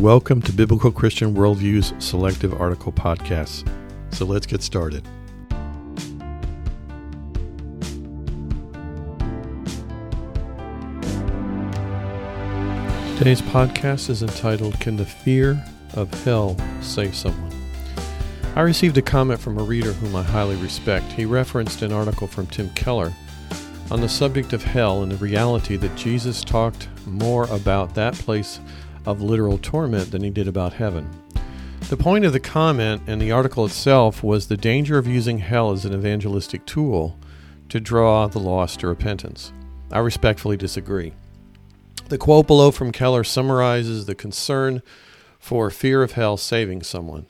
Welcome to Biblical Christian Worldview's Selective Article Podcasts. So let's get started. Today's podcast is entitled, Can the Fear of Hell Save Someone? I received a comment from a reader whom I highly respect. He referenced an article from Tim Keller on the subject of hell and the reality that Jesus talked more about that place of literal torment than he did about heaven. The point of the comment and the article itself was the danger of using hell as an evangelistic tool to draw the lost to repentance. I respectfully disagree. The quote below from Keller summarizes the concern for fear of hell saving someone.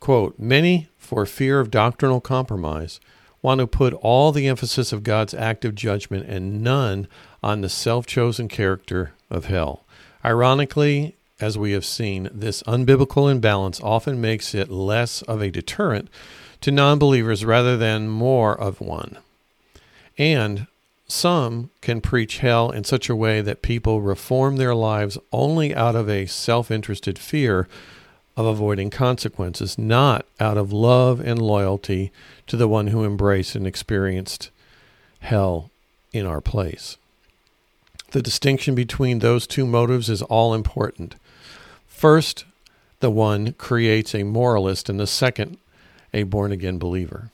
Quote, many, for fear of doctrinal compromise, want to put all the emphasis of God's active judgment and none on the self-chosen character of hell. Ironically, as we have seen, this unbiblical imbalance often makes it less of a deterrent to non-believers rather than more of one. And some can preach hell in such a way that people reform their lives only out of a self-interested fear of avoiding consequences, not out of love and loyalty to the one who embraced and experienced hell in our place. The distinction between those two motives is all important. First, the one creates a moralist, and the second, a born-again believer,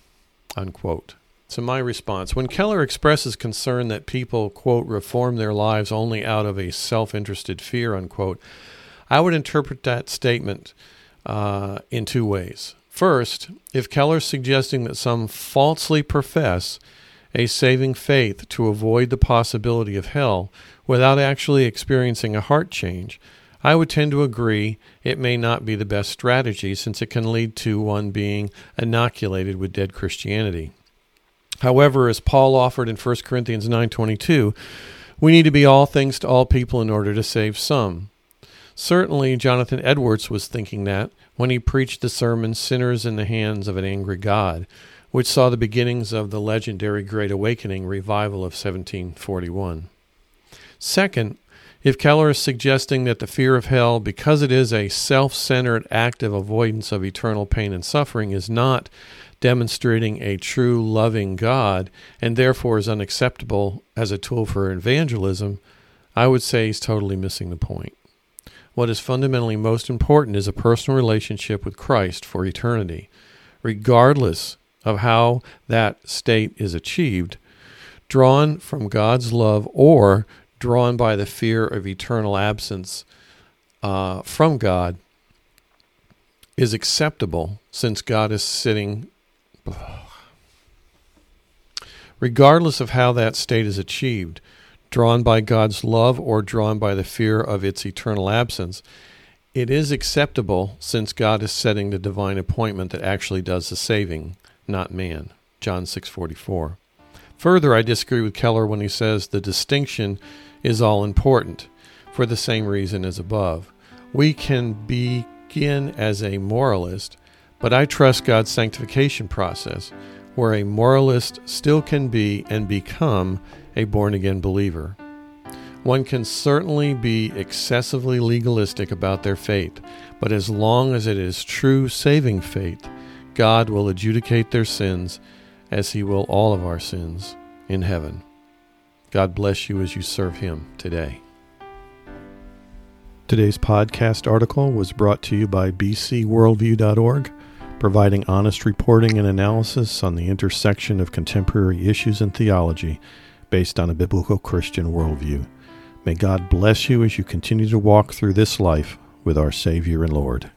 unquote. So my response, when Keller expresses concern that people, quote, reform their lives only out of a self-interested fear, unquote, I would interpret that statement in two ways. First, if Keller's suggesting that some falsely profess a saving faith to avoid the possibility of hell without actually experiencing a heart change, I would tend to agree it may not be the best strategy since it can lead to one being inoculated with dead Christianity. However, as Paul offered in 1 Corinthians 9:22, we need to be all things to all people in order to save some. Certainly, Jonathan Edwards was thinking that when he preached the sermon Sinners in the Hands of an Angry God, which saw the beginnings of the legendary Great Awakening revival of 1741. Second, if Keller is suggesting that the fear of hell, because it is a self-centered act of avoidance of eternal pain and suffering, is not demonstrating a true loving God and therefore is unacceptable as a tool for evangelism, I would say he's totally missing the point. What is fundamentally most important is a personal relationship with Christ for eternity. Regardless of how that state is achieved, drawn from God's love or drawn by the fear of eternal absence from God, is acceptable since God is sitting. Regardless of how that state is achieved, drawn by God's love or drawn by the fear of its eternal absence, it is acceptable since God is setting the divine appointment that actually does the saving, not man. John 6:44. Further, I disagree with Keller when he says the distinction is all important for the same reason as above. We can be in as a moralist, but I trust God's sanctification process, where a moralist still can be and become a born-again believer. One can certainly be excessively legalistic about their faith, but as long as it is true saving faith, God will adjudicate their sins as he will all of our sins in heaven. God bless you as you serve him today. Today's podcast article was brought to you by bcworldview.org, providing honest reporting and analysis on the intersection of contemporary issues and theology based on a biblical Christian worldview. May God bless you as you continue to walk through this life with our Savior and Lord.